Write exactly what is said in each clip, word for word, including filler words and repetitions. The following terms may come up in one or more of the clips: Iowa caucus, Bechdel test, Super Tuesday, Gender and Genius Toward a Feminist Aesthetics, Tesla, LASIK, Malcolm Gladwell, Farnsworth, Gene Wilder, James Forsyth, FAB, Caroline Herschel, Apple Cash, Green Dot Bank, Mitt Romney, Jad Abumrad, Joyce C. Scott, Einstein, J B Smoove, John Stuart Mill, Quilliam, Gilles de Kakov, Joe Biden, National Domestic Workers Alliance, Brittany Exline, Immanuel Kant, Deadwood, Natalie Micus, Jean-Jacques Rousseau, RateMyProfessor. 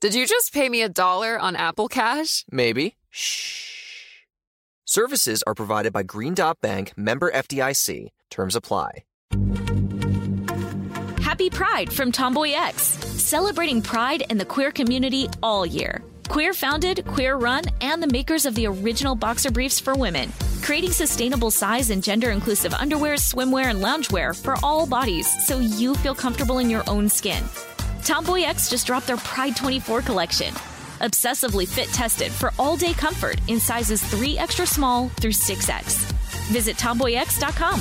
Did you just pay me a dollar on Apple Cash? Maybe. Shh. Services are provided by Green Dot Bank, member F D I C. Terms apply. Happy Pride from Tomboy X, celebrating pride in the queer community all year. Queer-founded, queer-run, and the makers of the original boxer briefs for women, creating sustainable size and gender-inclusive underwear, swimwear, and loungewear for all bodies so you feel comfortable in your own skin. Tomboy X just dropped their Pride twenty-four collection, obsessively fit-tested for all-day comfort in sizes three extra small through six X. Visit tomboy x dot com.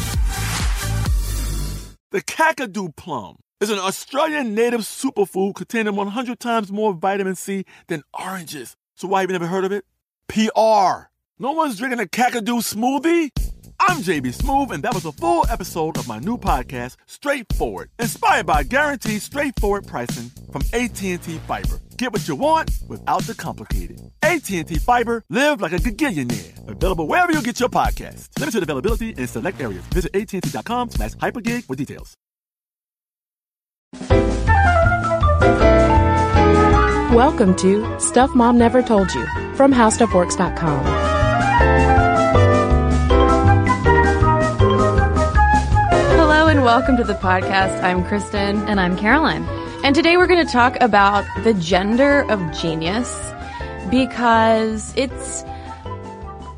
The Kakadu Plum is an Australian native superfood containing one hundred times more vitamin C than oranges. So why have you never heard of it? P R. No one's drinking a Kakadu smoothie? I'm J B Smoove, and that was a full episode of my new podcast, Straightforward, inspired by guaranteed straightforward pricing from A T and T Fiber. Get what you want without the complicated. A T and T Fiber, live like a gigillionaire. Available wherever you get your podcasts. Limited availability in select areas. Visit A T and T dot com slash hypergig for details. Welcome to Stuff Mom Never Told You from How Stuff Works dot com. Hello and welcome to the podcast. I'm Kristen. And I'm Caroline. And today we're going to talk about the gender of genius because it's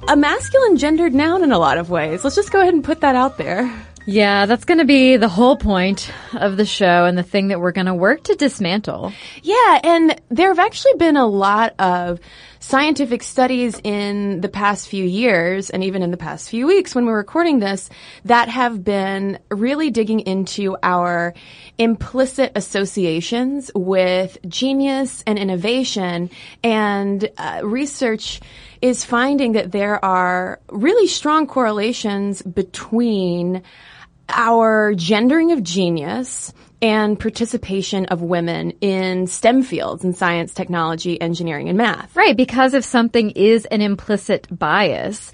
a masculine gendered noun in a lot of ways. Let's just go ahead and put that out there. Yeah, that's going to be the whole point of the show and the thing that we're going to work to dismantle. Yeah, and there have actually been a lot of scientific studies in the past few years and even in the past few weeks when we're recording this that have been really digging into our implicit associations with genius and innovation, and uh, research is finding that there are really strong correlations between our gendering of genius and participation of women in STEM fields, in science, technology, engineering, and math. Right, because if something is an implicit bias,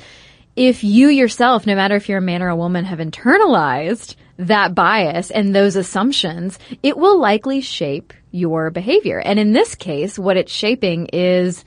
if you yourself, no matter if you're a man or a woman, have internalized that bias and those assumptions, it will likely shape your behavior. And in this case, what it's shaping is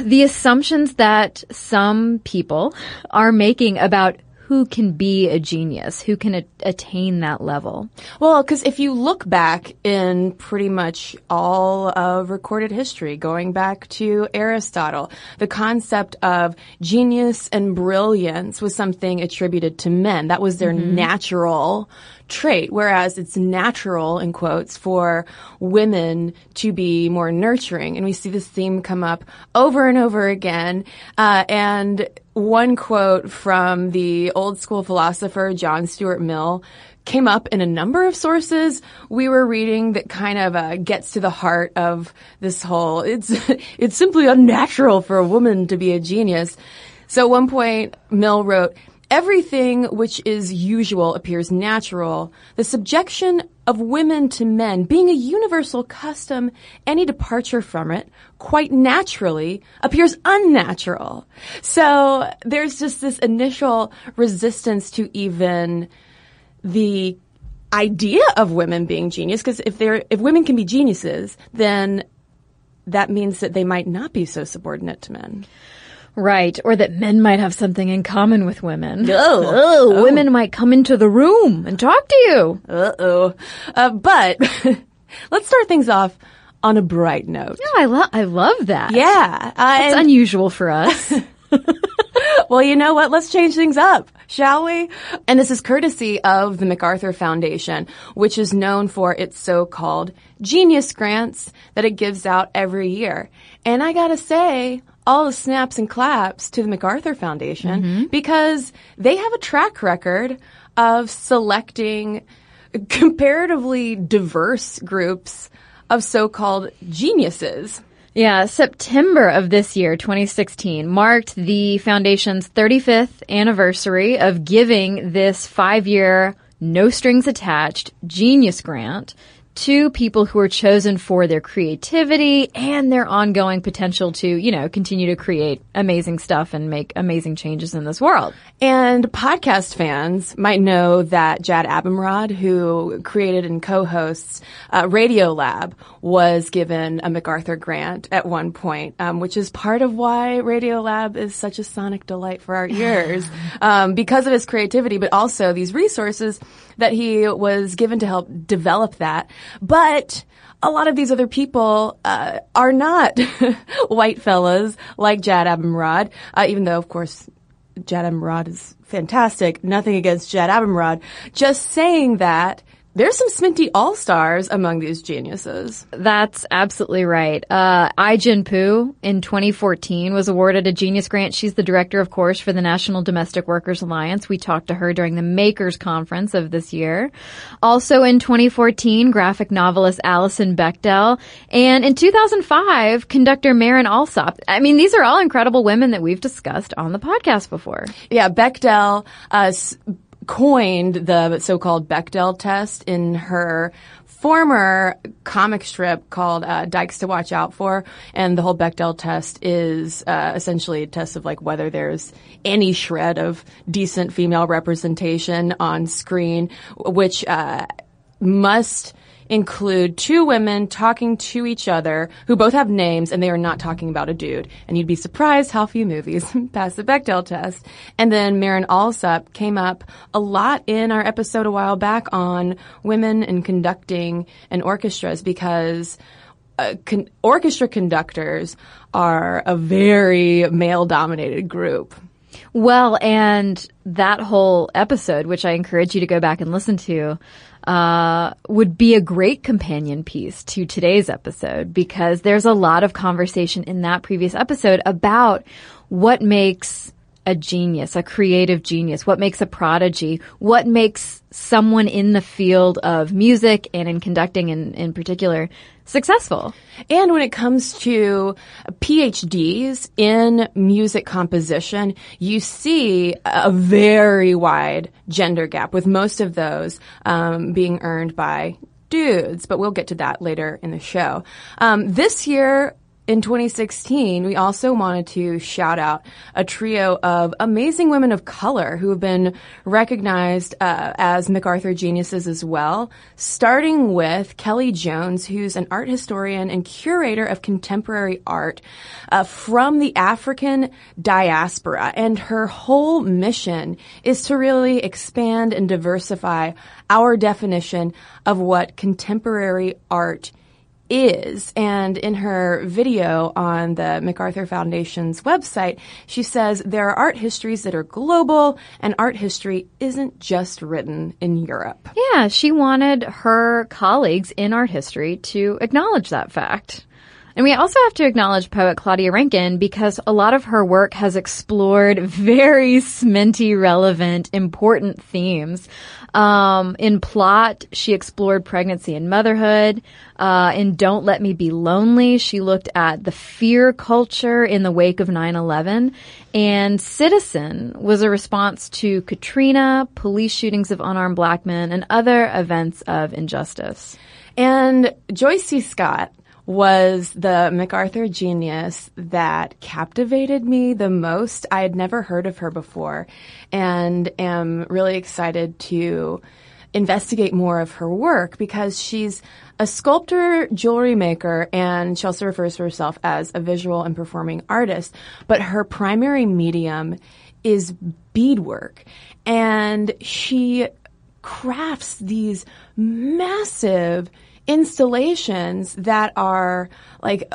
the assumptions that some people are making about who can be a genius, who can a- attain that level. Well, because if you look back in pretty much all of recorded history, going back to Aristotle, the concept of genius and brilliance was something attributed to men. That was their mm-hmm. natural trait, whereas it's natural, in quotes, for women to be more nurturing. And we see this theme come up over and over again. Uh, and one quote from the old school philosopher John Stuart Mill came up in a number of sources we were reading that kind of uh, gets to the heart of this whole, it's it's simply unnatural for a woman to be a genius. So at one point, Mill wrote, "Everything which is usual appears natural. The subjection of women to men being a universal custom, any departure from it, quite naturally, appears unnatural." So there's just this initial resistance to even the idea of women being genius, because if they're, if women can be geniuses, then that means that they might not be so subordinate to men. Right, or that men might have something in common with women. Oh, oh, oh. Women might come into the room and talk to you. Uh-oh. Uh, but let's start things off on a bright note. Yeah, I, lo- I love that. Yeah. It's uh, unusual for us. Well, you know what? Let's change things up, shall we? And this is courtesy of the MacArthur Foundation, which is known for its so-called genius grants that it gives out every year. And I gotta say, all the snaps and claps to the MacArthur Foundation mm-hmm. because they have a track record of selecting comparatively diverse groups of so-called geniuses. Yeah, September of this year, twenty sixteen, marked the Foundation's thirty-fifth anniversary of giving this five-year, no-strings-attached Genius Grant to people who are chosen for their creativity and their ongoing potential to, you know, continue to create amazing stuff and make amazing changes in this world. And podcast fans might know that Jad Abumrad, who created and co-hosts uh, Radiolab, was given a MacArthur grant at one point, um, which is part of why Radiolab is such a sonic delight for our ears, um, because of his creativity, but also these resources that he was given to help develop that. But a lot of these other people uh, are not white fellas like Jad Abumrad, uh, even though, of course, Jad Abumrad is fantastic. Nothing against Jad Abumrad. Just saying that there's some sminty all-stars among these geniuses. That's absolutely right. Uh, Ai-jen Poo in twenty fourteen was awarded a Genius Grant. She's the director, of course, for the National Domestic Workers Alliance. We talked to her during the Makers Conference of this year. Also in twenty fourteen, graphic novelist Alison Bechdel. And in two thousand five, conductor Marin Alsop. I mean, these are all incredible women that we've discussed on the podcast before. Yeah, Bechdel Uh, s- coined the so-called Bechdel test in her former comic strip called uh, Dykes to Watch Out For, and the whole Bechdel test is uh, essentially a test of like whether there's any shred of decent female representation on screen, which uh, must include two women talking to each other who both have names and they are not talking about a dude. And you'd be surprised how few movies pass the Bechdel test. And then Marin Alsop came up a lot in our episode a while back on women and conducting and orchestras, because uh, con- orchestra conductors are a very male-dominated group. Well, and that whole episode, which I encourage you to go back and listen to, uh would be a great companion piece to today's episode, because there's a lot of conversation in that previous episode about what makes a genius, a creative genius, what makes a prodigy, what makes someone in the field of music and in conducting in, in particular successful. And when it comes to PhDs in music composition, you see a very wide gender gap, with most of those um, being earned by dudes. But we'll get to that later in the show. Um, this year, in twenty sixteen, we also wanted to shout out a trio of amazing women of color who have been recognized uh, as MacArthur geniuses as well, starting with Kellie Jones, who's an art historian and curator of contemporary art uh, from the African diaspora. And her whole mission is to really expand and diversify our definition of what contemporary art is. is. And in her video on the MacArthur Foundation's website, she says there are art histories that are global, and art history isn't just written in Europe. Yeah, she wanted her colleagues in art history to acknowledge that fact. And we also have to acknowledge poet Claudia Rankine, because a lot of her work has explored very sminty, relevant, important themes. Um, in Plot, she explored pregnancy and motherhood. Uh, in Don't Let Me Be Lonely, she looked at the fear culture in the wake of nine eleven. And Citizen was a response to Katrina, police shootings of unarmed black men, and other events of injustice. And Joyce C. Scott was the MacArthur genius that captivated me the most. I had never heard of her before, and am really excited to investigate more of her work, because she's a sculptor, jewelry maker, and she also refers to herself as a visual and performing artist. But her primary medium is beadwork, and she crafts these massive installations that are like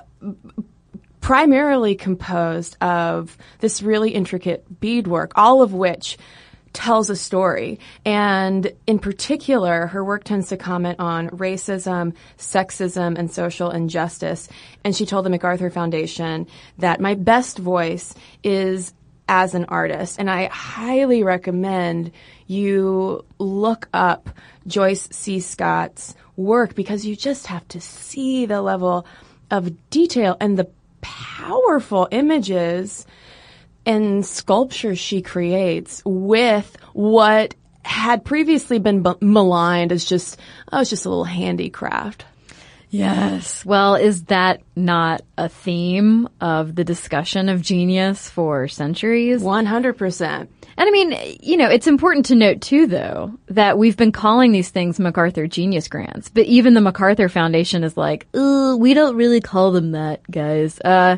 primarily composed of this really intricate beadwork, all of which tells a story. And in particular, her work tends to comment on racism, sexism, and social injustice. And she told the MacArthur Foundation that my best voice is as an artist. And I highly recommend you look up Joyce C. Scott's work, because you just have to see the level of detail and the powerful images and sculptures she creates with what had previously been b- maligned as just, oh, it's just a little handicraft. Yes. Well, is that not a theme of the discussion of genius for centuries? one hundred percent. And I mean, you know, it's important to note, too, though, that we've been calling these things MacArthur Genius Grants. But even the MacArthur Foundation is like, ooh, we don't really call them that, guys. Uh,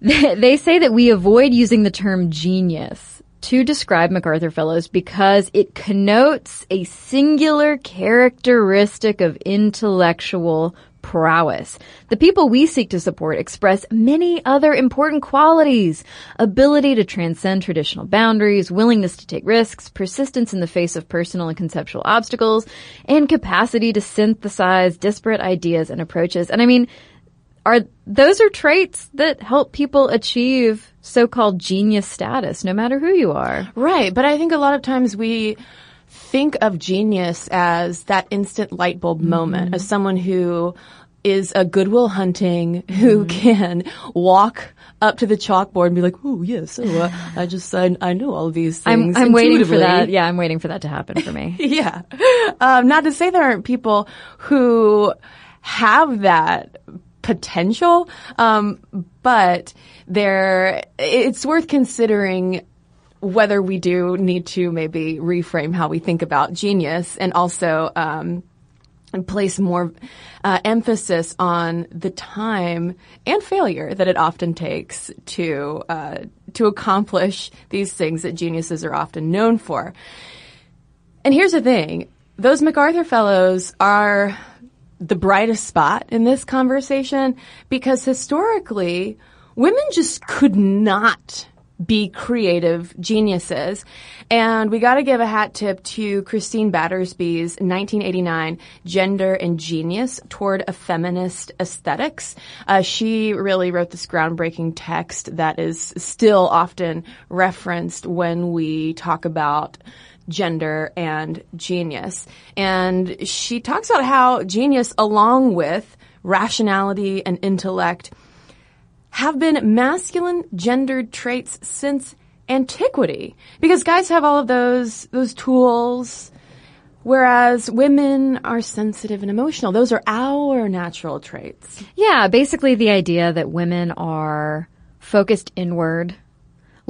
they, they say that we avoid using the term genius to describe MacArthur Fellows because it connotes a singular characteristic of intellectual prowess. The people we seek to support express many other important qualities: ability to transcend traditional boundaries, willingness to take risks, persistence in the face of personal and conceptual obstacles, and capacity to synthesize disparate ideas and approaches. And I mean, Are those are traits that help people achieve so-called genius status, no matter who you are. Right. But I think a lot of times we think of genius as that instant light bulb mm-hmm. moment, as someone who is a Goodwill Hunting, who mm-hmm. can walk up to the chalkboard and be like, oh, yeah, so uh, I just I, I know all of these things. I'm, I'm waiting for that. Yeah, I'm waiting for that to happen for me. yeah. Um, not to say there aren't people who have that potential, um, but there, it's worth considering whether we do need to maybe reframe how we think about genius, and also um, and place more uh, emphasis on the time and failure that it often takes to uh, to accomplish these things that geniuses are often known for. And here's the thing: those MacArthur Fellows are the brightest spot in this conversation, because historically, women just could not be creative geniuses. And we got to give a hat tip to Christine Battersby's nineteen eighty-nine Gender and Genius Toward a Feminist Aesthetics. Uh, she really wrote this groundbreaking text that is still often referenced when we talk about gender and genius. And she talks about how genius, along with rationality and intellect, have been masculine gendered traits since antiquity. Because guys have all of those those tools, whereas women are sensitive and emotional. Those are our natural traits. Yeah, basically the idea that women are focused inward,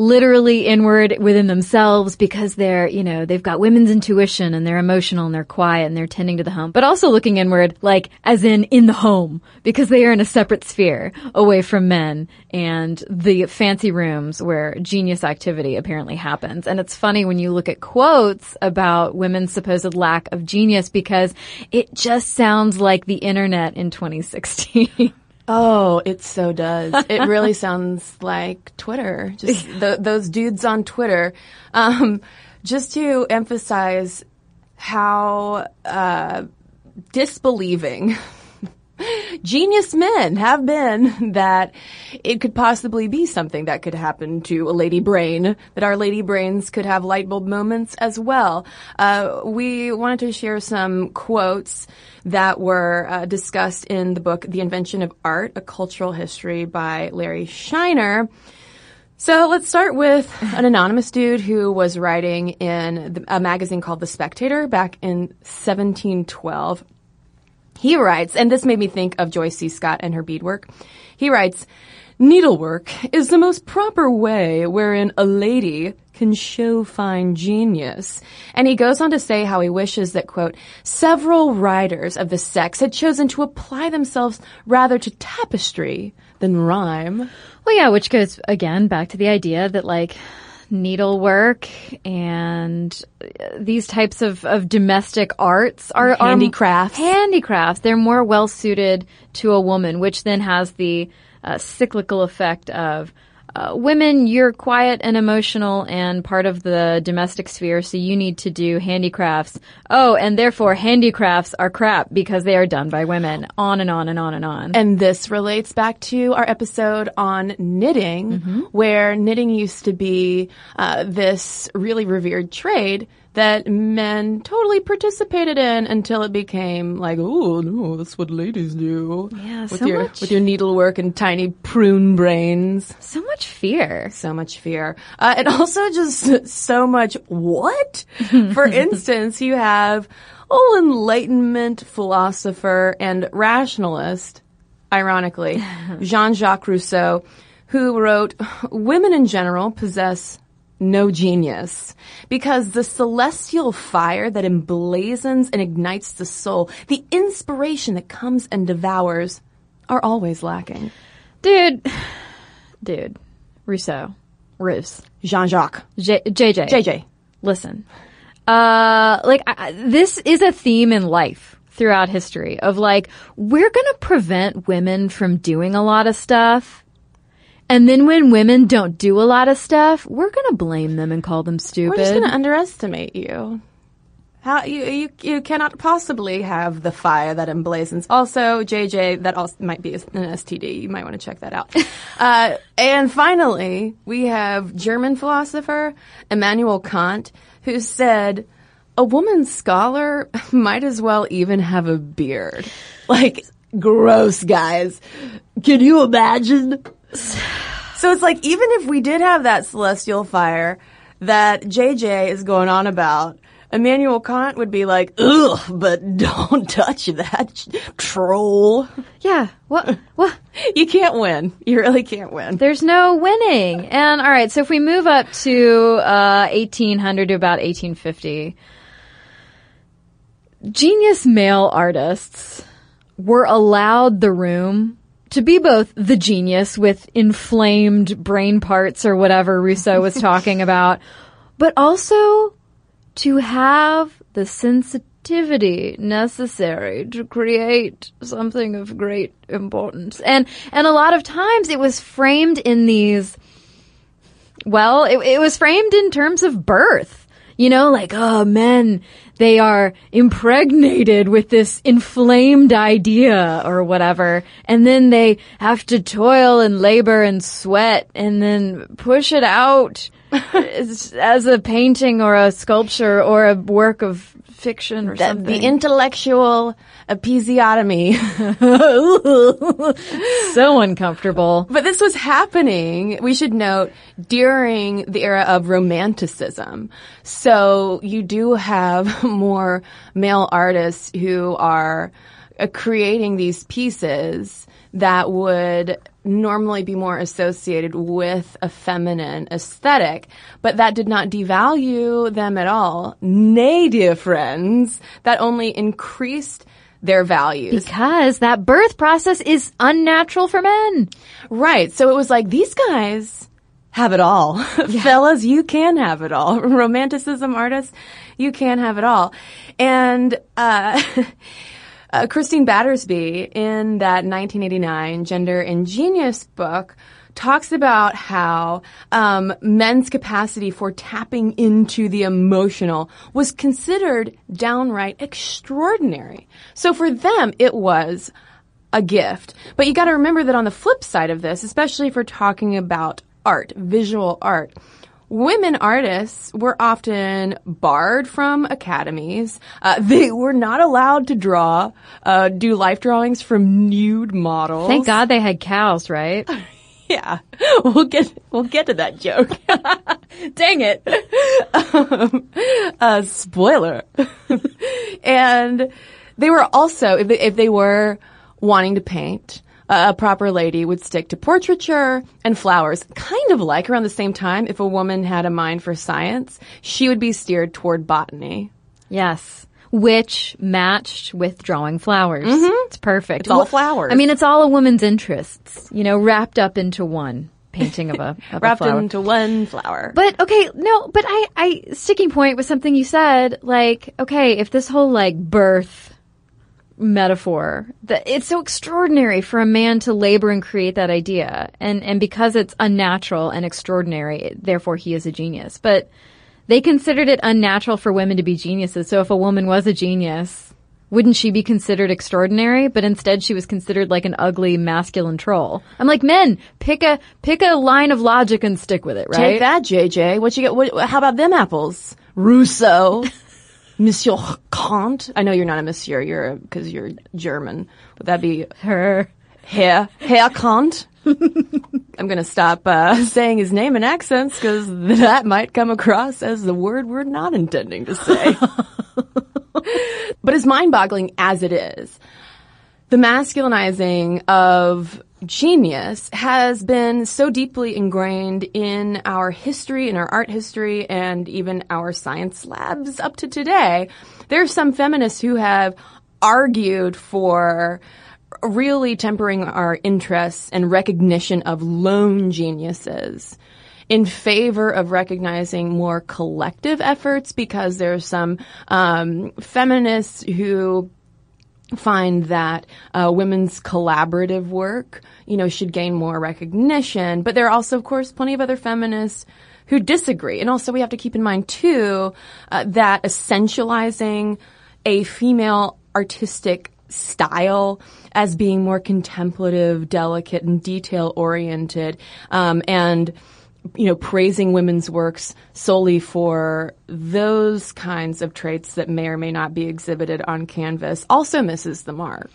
literally inward within themselves, because they're, you know, they've got women's intuition and they're emotional and they're quiet and they're tending to the home, but also looking inward, like as in in the home, because they are in a separate sphere away from men and the fancy rooms where genius activity apparently happens. And it's funny when you look at quotes about women's supposed lack of genius, because it just sounds like the internet in twenty sixteen. Oh, it so does. It really sounds like Twitter. Just the, those dudes on Twitter. Um, just to emphasize how uh, disbelieving genius men have been that it could possibly be something that could happen to a lady brain, that our lady brains could have light bulb moments as well. Uh, we wanted to share some quotes that were uh, discussed in the book The Invention of Art, A Cultural History by Larry Shiner. So let's start with an anonymous dude who was writing in the, a magazine called The Spectator back in seventeen twelve. He writes, and this made me think of Joyce C. Scott and her beadwork. He writes, "Needlework is the most proper way wherein a lady can show fine genius." And he goes on to say how he wishes that, quote, "several writers of the sex had chosen to apply themselves rather to tapestry than rhyme." Well, yeah, which goes, again, back to the idea that, like, needlework and these types of, of domestic arts are handicrafts. Are handicrafts. They're more well suited to a woman, which then has the uh, cyclical effect of uh, women, you're quiet and emotional and part of the domestic sphere, so you need to do handicrafts. Oh, and therefore handicrafts are crap because they are done by women. On and on and on and on. And this relates back to our episode on knitting, mm-hmm. where knitting used to be uh, this really revered trade that men totally participated in until it became like, oh, no, that's what ladies do. Yeah, with so your, much. With your needlework and tiny prune brains. So much fear. So much fear. Uh, and also just so much what? For instance, you have, oh, Enlightenment philosopher and rationalist, ironically, Jean-Jacques Rousseau, who wrote, women in general possess no genius, because the celestial fire that emblazons and ignites the soul, the inspiration that comes and devours, are always lacking. Dude. Dude. Rousseau. Roos. Jean-Jacques. J- JJ. JJ. Listen. Uh, like, I, this is a theme in life throughout history of, like, we're gonna prevent women from doing a lot of stuff. And then when women don't do a lot of stuff, we're going to blame them and call them stupid. We're just going to underestimate you. How you, you you cannot possibly have the fire that emblazons. Also, J J, that also might be an S T D. You might want to check that out. uh, and finally, we have German philosopher Immanuel Kant, who said, a woman scholar might as well even have a beard. Like, gross, guys. Can you imagine? So it's like, even if we did have that celestial fire that J J is going on about, Immanuel Kant would be like, ugh, but don't touch that troll. Yeah. What? What? You can't win. You really can't win. There's no winning. And all right, so if we move up to uh, eighteen hundred to about eighteen fifty, genius male artists were allowed the room to be both the genius with inflamed brain parts or whatever Rousseau was talking about, but also to have the sensitivity necessary to create something of great importance. And and a lot of times it was framed in these, well, it, it was framed in terms of birth. You know, like, oh, men, they are impregnated with this inflamed idea or whatever, and then they have to toil and labor and sweat and then push it out as, as a painting or a sculpture or a work of fiction or the, something. The intellectual episiotomy. So uncomfortable. But this was happening, we should note, during the era of Romanticism. So you do have more male artists who are uh, creating these pieces that would normally be more associated with a feminine aesthetic, but that did not devalue them at all. Nay, dear friends, that only increased their values. Because that birth process is unnatural for men. Right. So it was like, these guys have it all. Yeah. Fellas, you can have it all. Romanticism artists, you can have it all. And, uh, Uh, Christine Battersby, in that nineteen eighty-nine Gender and Genius book, talks about how um, men's capacity for tapping into the emotional was considered downright extraordinary. So for them, it was a gift. But you got to remember that on the flip side of this, especially if we're talking about art, visual art, women artists were often barred from academies. Uh, they were not allowed to draw, uh, do life drawings from nude models. Thank God they had cows, right? Yeah. We'll get, we'll get to that joke. Dang it. Um, uh, spoiler. And they were also, if they, if they were wanting to paint, Uh, a proper lady would stick to portraiture and flowers. Kind of like around the same time, if a woman had a mind for science, she would be steered toward botany. Yes. Which matched with drawing flowers. Mm-hmm. It's perfect. It's all well, flowers. I mean, it's all a woman's interests, you know, wrapped up into one painting of a, of wrapped a flower. Wrapped into one flower. But, okay, no, but I, I, sticking point with something you said, like, okay, if this whole, like, birth metaphor, that it's so extraordinary for a man to labor and create that idea, and and because it's unnatural and extraordinary, it, therefore he is a genius. But they considered it unnatural for women to be geniuses, so if a woman was a genius, wouldn't she be considered extraordinary? But instead she was considered like an ugly masculine troll. I'm like, men, pick a pick a line of logic and stick with it, right? Take that, J J. What you get? What, how about them apples? Rousseau. Monsieur Kant. I know you're not a monsieur, you're because you're German. Would that be her? Herr, Herr Kant. I'm going to stop uh, saying his name in accents because that might come across as the word we're not intending to say. But as mind-boggling as it is, the masculinizing of genius has been so deeply ingrained in our history, in our art history, and even our science labs up to today. There are some feminists who have argued for really tempering our interests and recognition of lone geniuses in favor of recognizing more collective efforts, because there are some um, feminists who find that uh, women's collaborative work, you know, should gain more recognition. But there are also, of course, plenty of other feminists who disagree. And also we have to keep in mind, too, uh, that essentializing a female artistic style as being more contemplative, delicate, and detail-oriented, um, and you know, praising women's works solely for those kinds of traits that may or may not be exhibited on canvas also misses the mark.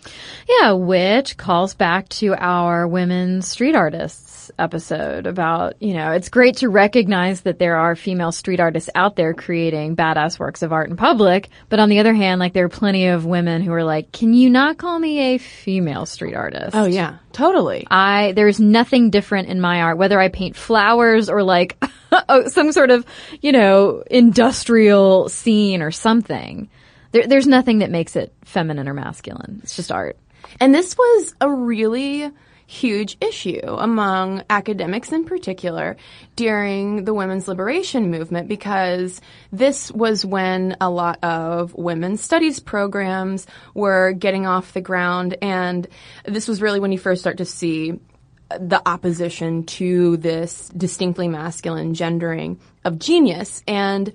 Yeah, which calls back to our women's street artists episode about, you know, it's great to recognize that there are female street artists out there creating badass works of art in public, but on the other hand, like, there are plenty of women who are like, can you not call me a female street artist? Oh, yeah. Totally. I, there's nothing different in my art, whether I paint flowers or like some sort of, you know, industrial scene or something. There, there's nothing that makes it feminine or masculine. It's just art. And this was a really huge issue among academics in particular during the women's liberation movement, because this was when a lot of women's studies programs were getting off the ground, and this was really when you first start to see the opposition to this distinctly masculine gendering of genius. And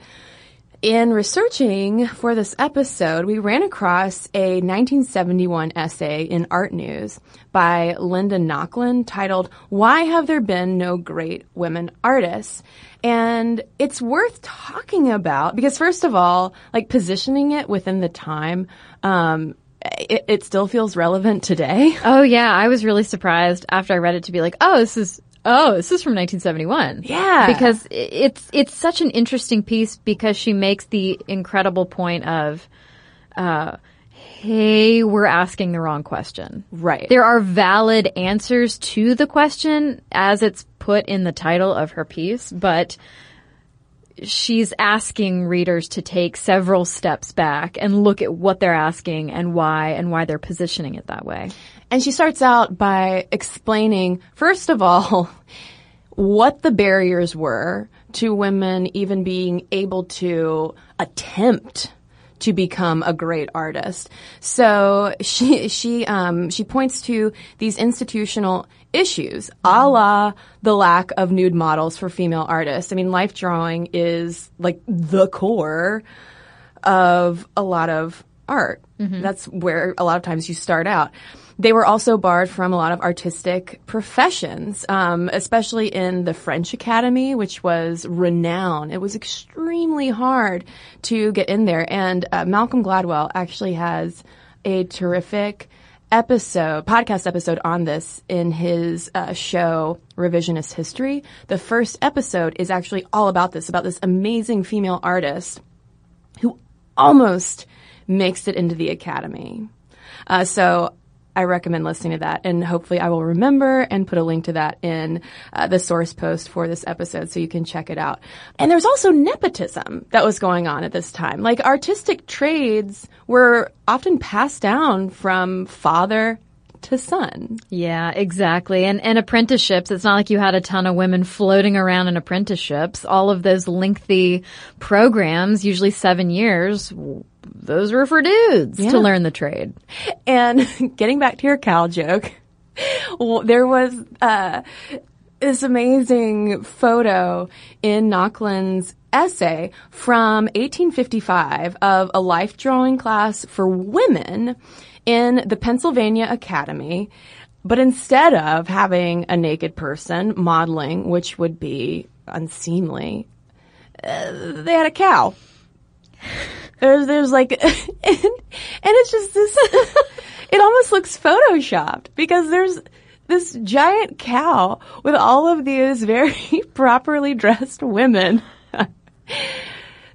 in researching for this episode, we ran across a nineteen seventy-one essay in Art News by Linda Nochlin titled, Why Have There Been No Great Women Artists? And it's worth talking about because, first of all, like, positioning it within the time, um, It, it still feels relevant today. Oh, yeah. I was really surprised after I read it to be like, oh, this is oh, this is from nineteen seventy-one. Yeah. Because it's it's such an interesting piece, because she makes the incredible point of, uh, hey, we're asking the wrong question. Right. There are valid answers to the question as it's put in the title of her piece, but she's asking readers to take several steps back and look at what they're asking and why, and why they're positioning it that way. And she starts out by explaining, first of all, what the barriers were to women even being able to attempt to become a great artist. So she she um she points to these institutional issues, a la the lack of nude models for female artists. I mean, life drawing is like the core of a lot of art. Mm-hmm. That's where a lot of times you start out. They were also barred from a lot of artistic professions, um, especially in the French Academy, which was renowned. It was extremely hard to get in there. And uh, Malcolm Gladwell actually has a terrific episode, podcast episode on this in his uh, show Revisionist History. The first episode is actually all about this, about this amazing female artist who almost makes it into the Academy. Uh, so I recommend listening to that, and hopefully I will remember and put a link to that in uh, the source post for this episode so you can check it out. And there's also nepotism that was going on at this time. Like, artistic trades were often passed down from father to son. Yeah, exactly. And and apprenticeships, it's not like you had a ton of women floating around in apprenticeships. All of those lengthy programs, usually seven years, those were for dudes yeah. to learn the trade. And getting back to your cow joke, well, there was uh this amazing photo in Nochlin's essay from eighteen fifty-five of a life drawing class for women in the Pennsylvania Academy. But instead of having a naked person modeling, which would be unseemly, uh, they had a cow. There's, there's like, and, and it's just this, it almost looks photoshopped because there's this giant cow with all of these very properly dressed women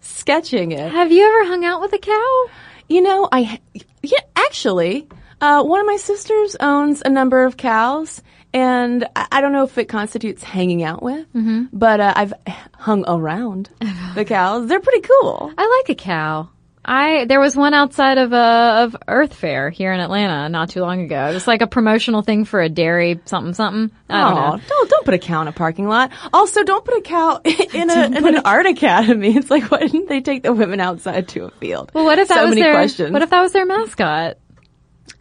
sketching it. Have you ever hung out with a cow? You know, I, yeah, actually, Uh, one of my sisters owns a number of cows, and I, I don't know if it constitutes hanging out with, mm-hmm. but uh, I've hung around the cows. They're pretty cool. I like a cow. I there was one outside of uh, of Earth Fair here in Atlanta not too long ago. It was like a promotional thing for a dairy something something. I don't oh, know. Don't don't put a cow in a parking lot. Also, don't put a cow in a in an a... art academy. It's like, why didn't they take the women outside to a field? Well, what if so that was their questions. What if that was their mascot?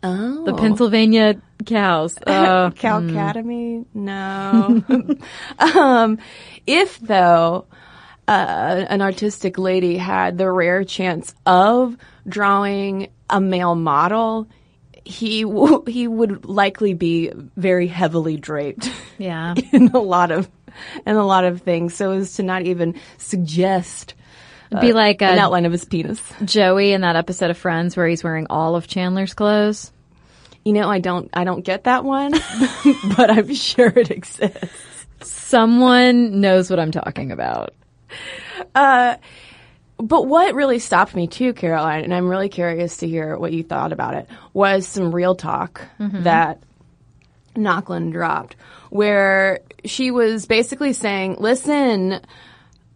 Oh. The Pennsylvania cows. Uh, Cow Academy? No. um, if, though, uh, an artistic lady had the rare chance of drawing a male model, he w- he would likely be very heavily draped. Yeah. in a lot of in a lot of things, so as to not even suggest. Be like a, an outline of his penis. Joey in that episode of Friends where he's wearing all of Chandler's clothes. You know, I don't, I don't get that one, but I'm sure it exists. Someone knows what I'm talking about. Uh, but what really stopped me too, Caroline, and I'm really curious to hear what you thought about it, was some real talk mm-hmm. that Nochlin dropped, where she was basically saying, listen,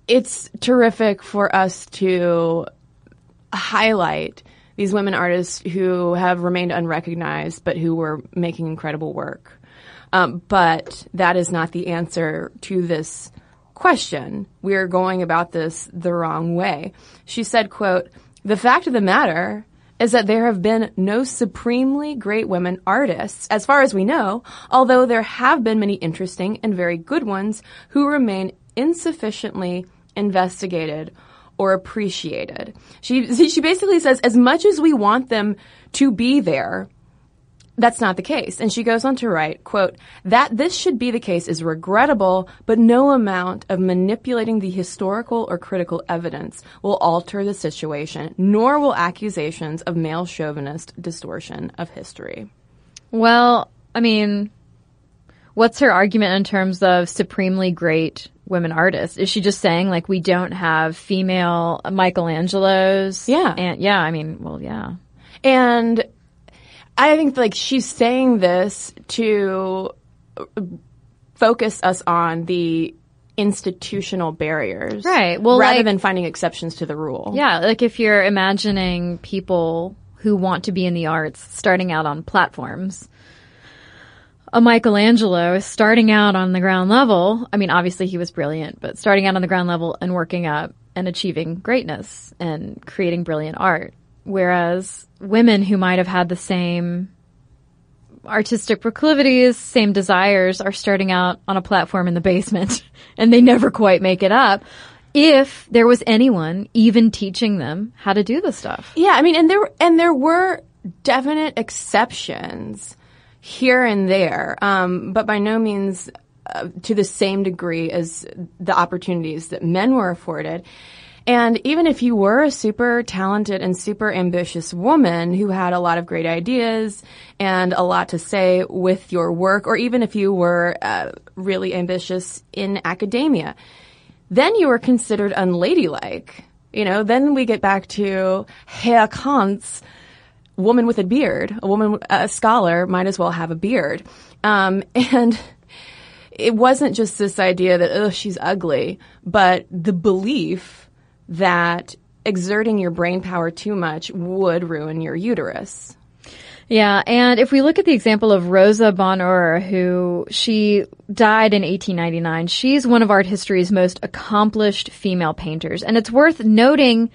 it's terrific for us to highlight these women artists who have remained unrecognized but who were making incredible work. Um, but that is not the answer to this question. We are going about this the wrong way. She said, quote, "The fact of the matter is that there have been no supremely great women artists, as far as we know, although there have been many interesting and very good ones who remain insufficiently investigated or appreciated." She she basically says, as much as we want them to be there, that's not the case. And she goes on to write, quote, "That this should be the case is regrettable, but no amount of manipulating the historical or critical evidence will alter the situation, nor will accusations of male chauvinist distortion of history." Well, I mean, what's her argument in terms of supremely great women artists? Is she just saying, like, we don't have female Michelangelos? Yeah. And, yeah, I mean, well, yeah. And I think, like, she's saying this to focus us on the institutional barriers. Right. Well, rather like, than finding exceptions to the rule. Yeah. Like, if you're imagining people who want to be in the arts starting out on platforms, a Michelangelo is starting out on the ground level. I mean, obviously he was brilliant, but starting out on the ground level and working up and achieving greatness and creating brilliant art. Whereas women who might have had the same artistic proclivities, same desires, are starting out on a platform in the basement and they never quite make it up. If there was anyone even teaching them how to do this stuff. Yeah, I mean, and there and there were definite exceptions here and there, um, but by no means uh, to the same degree as the opportunities that men were afforded. And even if you were a super talented and super ambitious woman who had a lot of great ideas and a lot to say with your work, or even if you were uh, really ambitious in academia, then you were considered unladylike. You know, then we get back to Herr Kant's woman with a beard, a woman, a scholar might as well have a beard. Um, and it wasn't just this idea that, oh, she's ugly, but the belief that exerting your brain power too much would ruin your uterus. Yeah. And if we look at the example of Rosa Bonheur, who she died in eighteen ninety-nine, she's one of art history's most accomplished female painters. And it's worth noting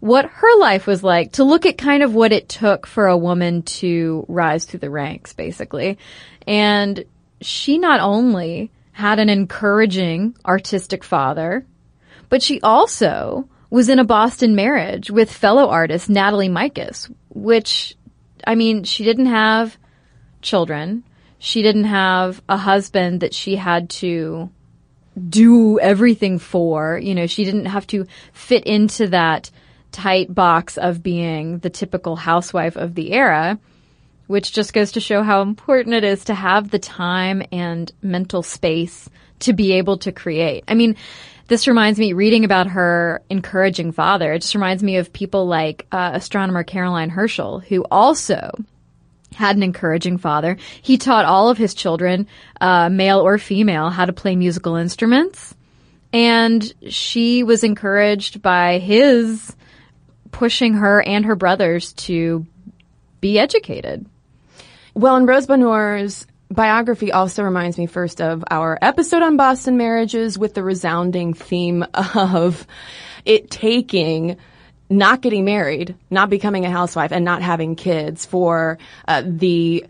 what her life was like, to look at kind of what it took for a woman to rise through the ranks, basically. And she not only had an encouraging, artistic father, but she also was in a Boston marriage with fellow artist Natalie Micus, which, I mean, she didn't have children. She didn't have a husband that she had to do everything for. You know, she didn't have to fit into that tight box of being the typical housewife of the era, which just goes to show how important it is to have the time and mental space to be able to create. I mean, this reminds me, reading about her encouraging father, it just reminds me of people like uh, astronomer Caroline Herschel, who also had an encouraging father. He taught all of his children, uh, male or female, how to play musical instruments. And she was encouraged by his pushing her and her brothers to be educated. Well, and Rosa Bonheur's biography also reminds me first of our episode on Boston marriages, with the resounding theme of it taking not getting married, not becoming a housewife, and not having kids for uh, the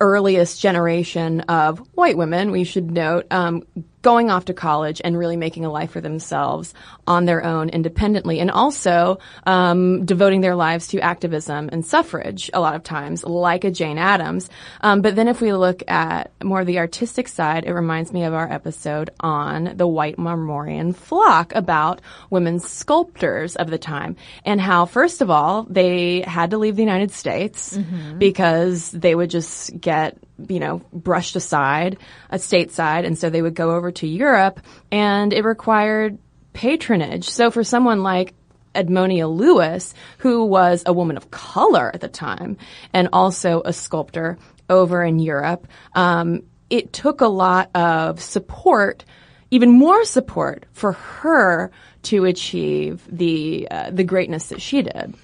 earliest generation of white women, we should note, um, going off to college and really making a life for themselves on their own independently, and also um, devoting their lives to activism and suffrage a lot of times, like a Jane Addams. Um, but then if we look at more of the artistic side, it reminds me of our episode on the white Marmorian flock about women sculptors of the time, and how, first of all, they had to leave the United States mm-hmm. because they would just get you know, brushed aside, uh, stateside, and so they would go over to Europe, and it required patronage. So for someone like Edmonia Lewis, who was a woman of color at the time, and also a sculptor over in Europe, um, it took a lot of support, even more support, for her to achieve the uh, the greatness that she did.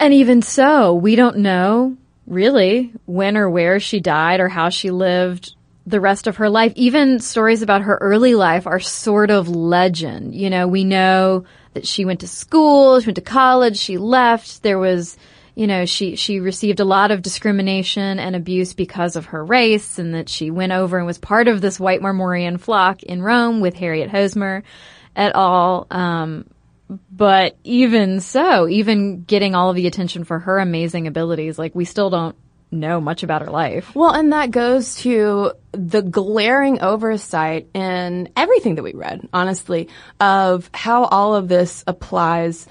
And even so, we don't know really when or where she died or how she lived the rest of her life. Even stories about her early life are sort of legend. You know, we know that she went to school, she went to college, she left. There was, you know, she, she received a lot of discrimination and abuse because of her race, and that she went over and was part of this white Marmorian flock in Rome with Harriet Hosmer et al. Um, But even so, even getting all of the attention for her amazing abilities, like, we still don't know much about her life. Well, and that goes to the glaring oversight in everything that we read, honestly, of how all of this applies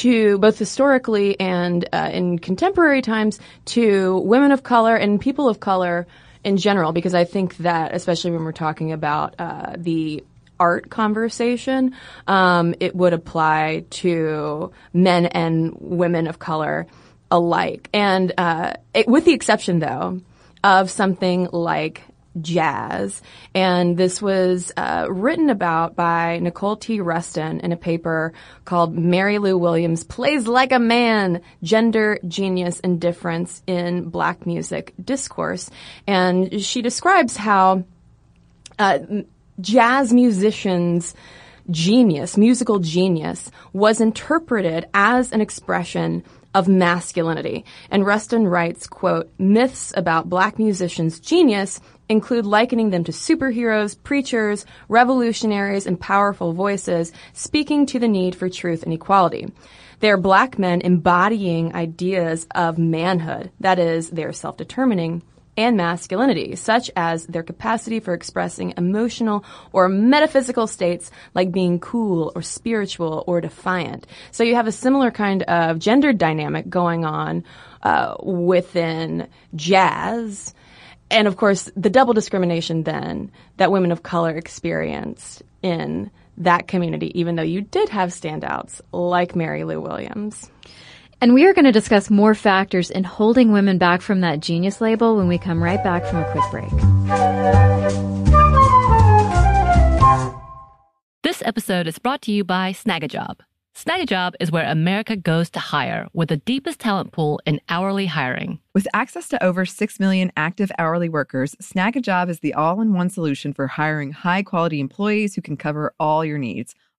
to both historically and uh, in contemporary times to women of color and people of color in general, because I think that, especially when we're talking about uh, the art conversation, um, it would apply to men and women of color alike. And uh, it, with the exception, though, of something like jazz. And this was uh, written about by Nicole T. Reston in a paper called Mary Lou Williams Plays Like a Man, Gender, Genius, and Difference in Black Music Discourse. And she describes how uh, jazz musicians' genius, musical genius, was interpreted as an expression of masculinity. And Reston writes, quote, myths about black musicians' genius include likening them to superheroes, preachers, revolutionaries, and powerful voices, speaking to the need for truth and equality. They are black men embodying ideas of manhood, that is, they are self-determining, and masculinity, such as their capacity for expressing emotional or metaphysical states like being cool or spiritual or defiant. So you have a similar kind of gender dynamic going on uh, within jazz. And, of course, the double discrimination then that women of color experienced in that community, even though you did have standouts like Mary Lou Williams. And we are going to discuss more factors in holding women back from that genius label when we come right back from a quick break. This episode is brought to you by Snagajob. Snagajob is where America goes to hire, with the deepest talent pool in hourly hiring. With access to over six million active hourly workers, Snagajob is the all-in-one solution for hiring high-quality employees who can cover all your needs.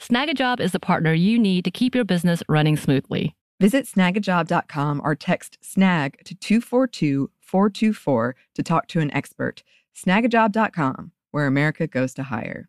Snagajob is the partner you need to keep your business running smoothly. Visit snagajob dot com or text SNAG to two four two, four two four to talk to an expert. snagajob dot com, where America goes to hire.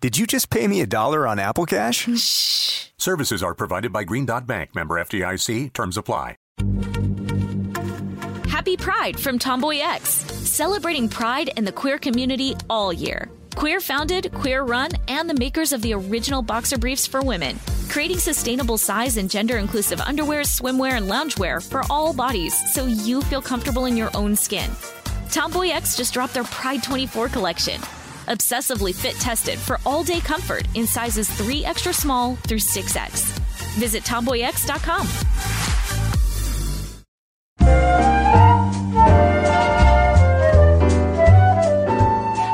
Did you just pay me a dollar on Apple Cash? Shh. Services are provided by Green Dot Bank. Member F D I C. Terms apply. Happy Pride from Tomboy X. Celebrating pride and the queer community all year. Queer founded, queer run, and the makers of the original boxer briefs for women. Creating sustainable size and gender inclusive underwear, swimwear, and loungewear for all bodies so you feel comfortable in your own skin. Tomboy X just dropped their Pride twenty-four collection. Obsessively fit tested for all-day comfort in sizes three extra small through six X. Visit tomboy x dot com.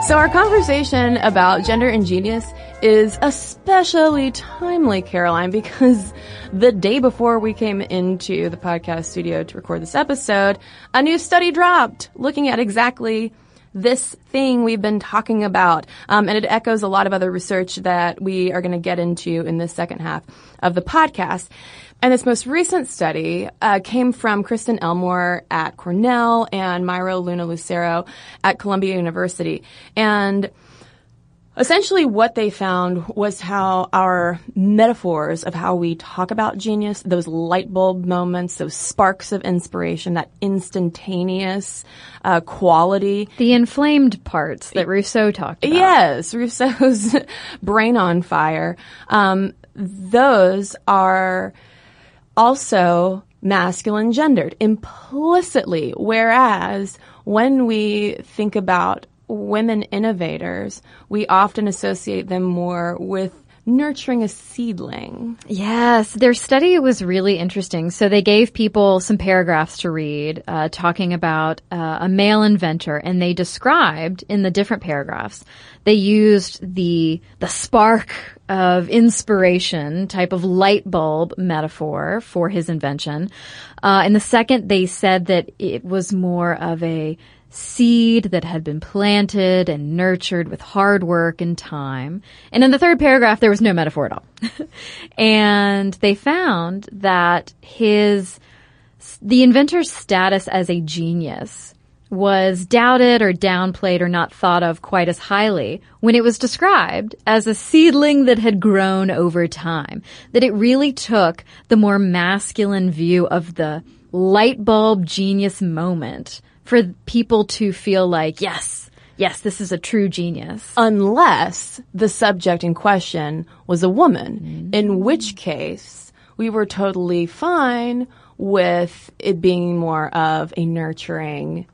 So our conversation about gender and genius is especially timely, Caroline, because the day before we came into the podcast studio to record this episode, a new study dropped looking at exactly this thing we've been talking about, um, and it echoes a lot of other research that we are going to get into in this second half of the podcast. And this most recent study uh, came from Kristen Elmore at Cornell and Myra Luna Lucero at Columbia University. And essentially what they found was how our metaphors of how we talk about genius, those light bulb moments, those sparks of inspiration, that instantaneous Uh, quality. The inflamed parts that Rousseau talked about. Yes, Rousseau's brain on fire. Um, those are also masculine gendered implicitly, whereas when we think about women innovators, we often associate them more with nurturing a seedling. Yes. Their study was really interesting. So they gave people some paragraphs to read uh, talking about uh, a male inventor, and they described in the different paragraphs, they used the the spark of inspiration type of light bulb metaphor for his invention. Uh, in the second, they said that it was more of a seed that had been planted and nurtured with hard work and time. And in the third paragraph, there was no metaphor at all. And they found that his, the inventor's status as a genius was doubted or downplayed or not thought of quite as highly when it was described as a seedling that had grown over time. That it really took the more masculine view of the light bulb genius moment for people to feel like, yes, yes, this is a true genius. Unless the subject in question was a woman, mm-hmm. in which case we were totally fine with it being more of a nurturing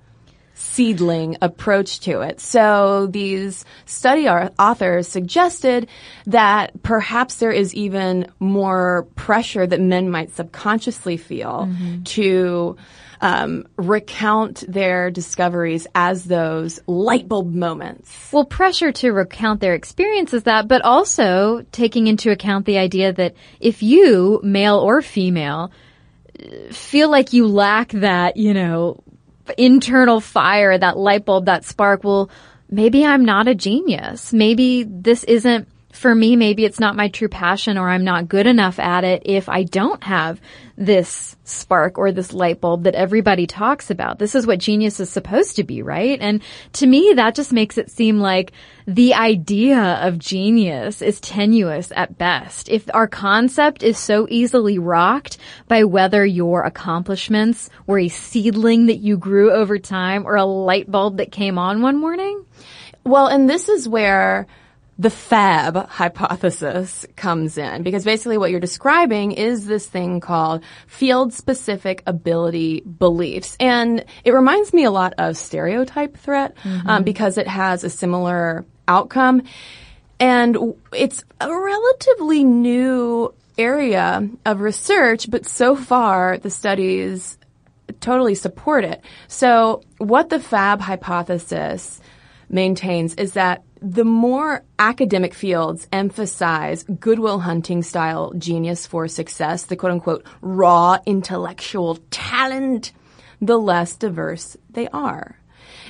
seedling approach to it. So these study authors suggested that perhaps there is even more pressure that men might subconsciously feel mm-hmm. to um recount their discoveries as those light bulb moments. Well, pressure to recount their experience is that, but also taking into account the idea that if you, male or female, feel like you lack that, you know, internal fire, that light bulb, that spark, well, maybe I'm not a genius. Maybe this isn't for me. Maybe it's not my true passion, or I'm not good enough at it if I don't have this spark or this light bulb that everybody talks about. This is what genius is supposed to be, right? And to me, that just makes it seem like the idea of genius is tenuous at best. If our concept is so easily rocked by whether your accomplishments were a seedling that you grew over time or a light bulb that came on one morning. Well, and this is where the fab hypothesis comes in, because basically what you're describing is this thing called field-specific ability beliefs. And it reminds me a lot of stereotype threat, mm-hmm. um, because it has a similar outcome. And it's a relatively new area of research, but so far the studies totally support it. So what the fab hypothesis maintains is that the more academic fields emphasize Goodwill Hunting-style genius for success, the quote-unquote raw intellectual talent, the less diverse they are.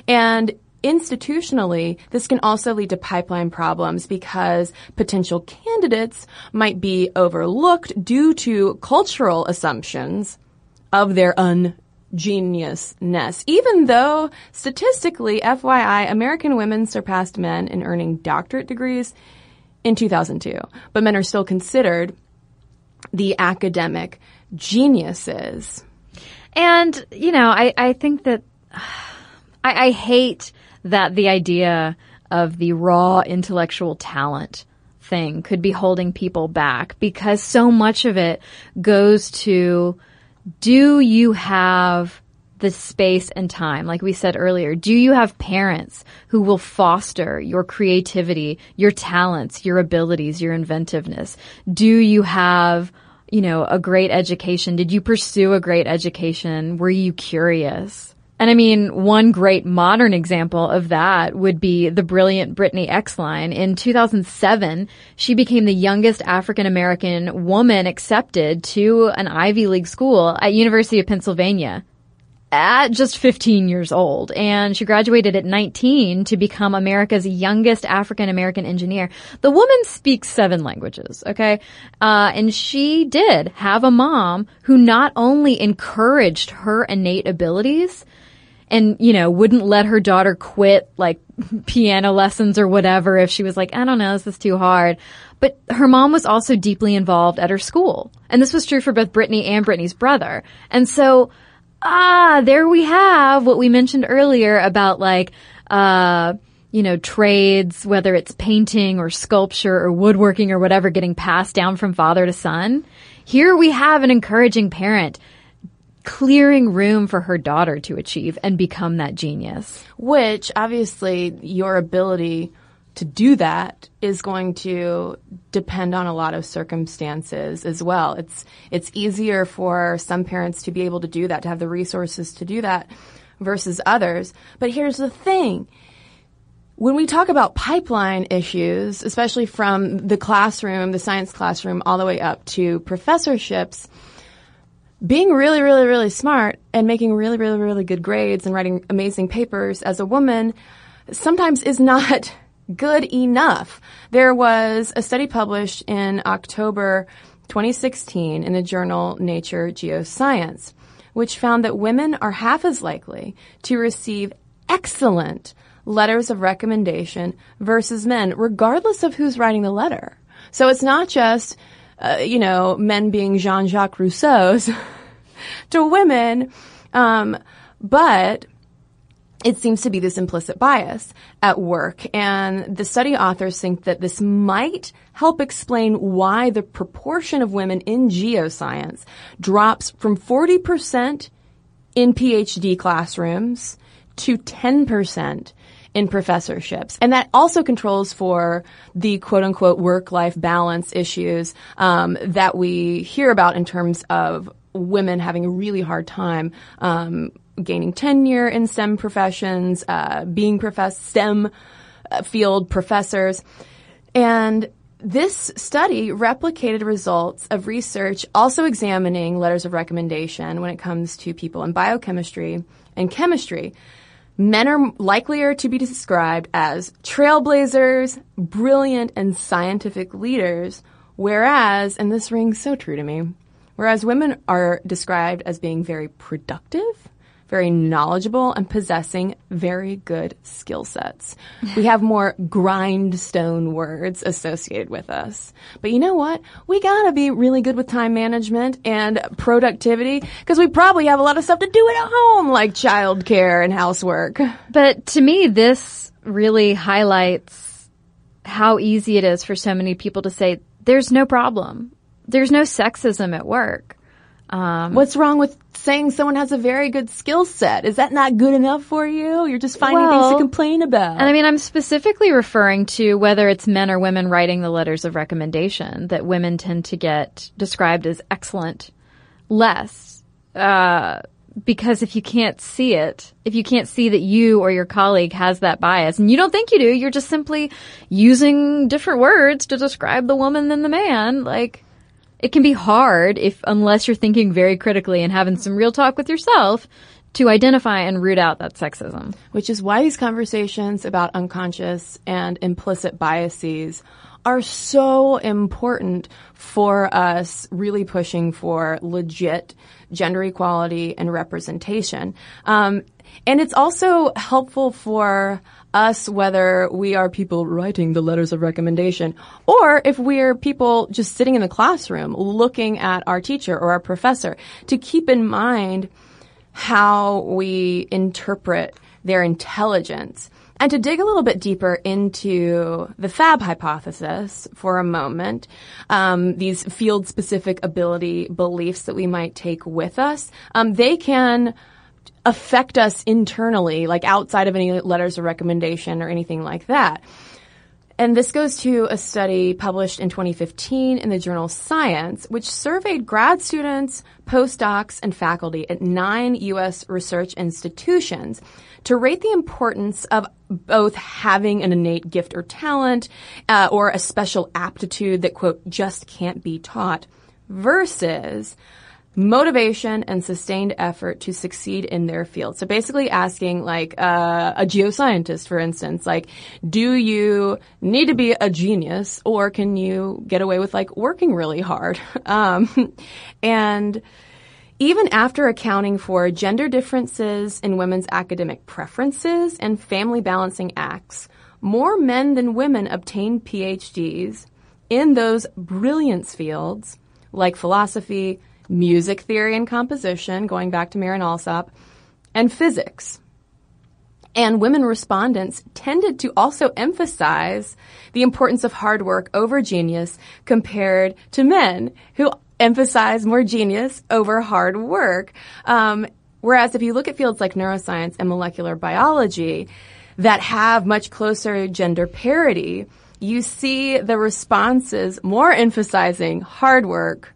And institutionally, this can also lead to pipeline problems because potential candidates might be overlooked due to cultural assumptions of their ungeniusness. Even though, statistically, F Y I, American women surpassed men in earning doctorate degrees in two thousand two. But men are still considered the academic geniuses. And, you know, I, I think that I, I hate... that the idea of the raw intellectual talent thing could be holding people back, because so much of it goes to, do you have the space and time? Like we said earlier, do you have parents who will foster your creativity, your talents, your abilities, your inventiveness? Do you have, you know, a great education? Did you pursue a great education? Were you curious? And I mean, one great modern example of that would be the brilliant Brittany Exline. In two thousand seven, she became the youngest African-American woman accepted to an Ivy League school at University of Pennsylvania at just fifteen years old. And she graduated at nineteen to become America's youngest African-American engineer. The woman speaks seven languages, okay? Uh, and she did have a mom who not only encouraged her innate abilities – and, you know, wouldn't let her daughter quit, like, piano lessons or whatever if she was like, I don't know, this is too hard. But her mom was also deeply involved at her school. And this was true for both Brittany and Brittany's brother. And so, ah, there we have what we mentioned earlier about, like, uh, you know, trades, whether it's painting or sculpture or woodworking or whatever, getting passed down from father to son. Here we have an encouraging parent clearing room for her daughter to achieve and become that genius. Which, obviously, your ability to do that is going to depend on a lot of circumstances as well. It's it's easier for some parents to be able to do that, to have the resources to do that versus others. But here's the thing. When we talk about pipeline issues, especially from the classroom, the science classroom, all the way up to professorships, being really, really, really smart and making really, really, really good grades and writing amazing papers as a woman sometimes is not good enough. There was a study published in October twenty sixteen in the journal Nature Geoscience, which found that women are half as likely to receive excellent letters of recommendation versus men, regardless of who's writing the letter. So it's not just Uh, you know, men being Jean-Jacques Rousseau's to women. Um, but it seems to be this implicit bias at work. And the study authors think that this might help explain why the proportion of women in geoscience drops from forty percent in PhD classrooms to ten percent in professorships. And that also controls for the quote-unquote work-life balance issues um, that we hear about in terms of women having a really hard time um, gaining tenure in STEM professions, uh, being profess- STEM field professors. And this study replicated results of research also examining letters of recommendation when it comes to people in biochemistry and chemistry. Men are likelier to be described as trailblazers, brilliant, and scientific leaders, whereas, and this rings so true to me, whereas women are described as being very productive, very knowledgeable, and possessing very good skill sets. We have more grindstone words associated with us. But you know what? We gotta be really good with time management and productivity, because we probably have a lot of stuff to do at home, like childcare and housework. But to me, this really highlights how easy it is for so many people to say, there's no problem. There's no sexism at work. Um, What's wrong with saying someone has a very good skill set? Is that not good enough for you? You're just finding well, things to complain about. And I mean, I'm specifically referring to whether it's men or women writing the letters of recommendation, that women tend to get described as excellent less. Uh, because if you can't see it, if you can't see that you or your colleague has that bias, and you don't think you do, you're just simply using different words to describe the woman than the man, like... It can be hard if, unless you're thinking very critically and having some real talk with yourself, to identify and root out that sexism. Which is why these conversations about unconscious and implicit biases are so important for us really pushing for legit gender equality and representation. Um, and it's also helpful for us, whether we are people writing the letters of recommendation, or if we're people just sitting in the classroom looking at our teacher or our professor, to keep in mind how we interpret their intelligence. And to dig a little bit deeper into the FAB hypothesis for a moment, um, these field-specific ability beliefs that we might take with us, um, they can affect us internally, like outside of any letters of recommendation or anything like that. And this goes to a study published in twenty fifteen in the journal Science, which surveyed grad students, postdocs, and faculty at nine U S research institutions to rate the importance of both having an innate gift or talent, uh, or a special aptitude that, quote, just can't be taught, versus motivation and sustained effort to succeed in their field. So basically asking, like, uh, a geoscientist, for instance, like, do you need to be a genius, or can you get away with, like, working really hard? Um, and even after accounting for gender differences in women's academic preferences and family balancing acts, more men than women obtain PhDs in those brilliance fields like philosophy, music theory and composition, going back to Marin Alsop, and physics. And women respondents tended to also emphasize the importance of hard work over genius compared to men, who emphasize more genius over hard work. Um, whereas if you look at fields like neuroscience and molecular biology that have much closer gender parity, you see the responses more emphasizing hard work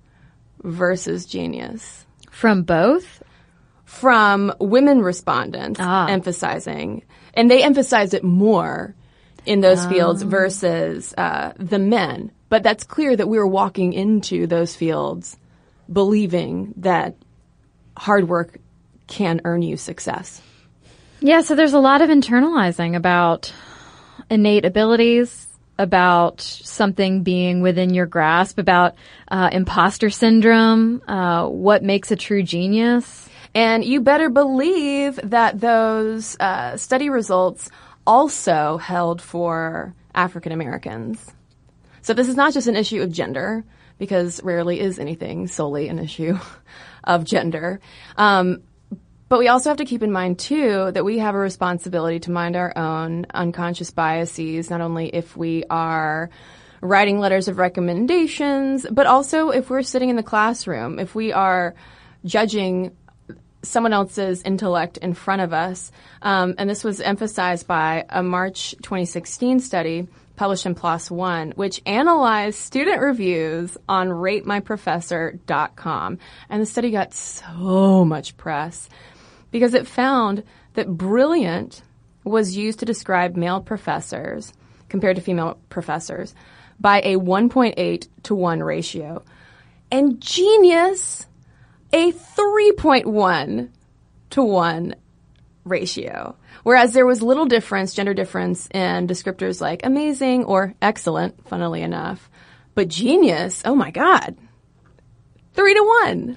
versus genius. From both? From women respondents ah. emphasizing. And they emphasize it more in those um. fields versus uh, the men. But that's clear that we were walking into those fields believing that hard work can earn you success. Yeah, so there's a lot of internalizing about innate abilities, about something being within your grasp, about uh, imposter syndrome, uh, what makes a true genius. And you better believe that those uh, study results also held for African Americans. So this is not just an issue of gender, because rarely is anything solely an issue of gender. Um, But we also have to keep in mind, too, that we have a responsibility to mind our own unconscious biases, not only if we are writing letters of recommendations, but also if we're sitting in the classroom, if we are judging someone else's intellect in front of us. Um, and this was emphasized by a March twenty sixteen study published in PLOS One, which analyzed student reviews on rate my professor dot com. And the study got so much press, because it found that brilliant was used to describe male professors compared to female professors by a one point eight to one ratio, and genius a three point one to one ratio. Whereas there was little difference, gender difference, in descriptors like amazing or excellent, funnily enough. But genius, oh my God, three to one.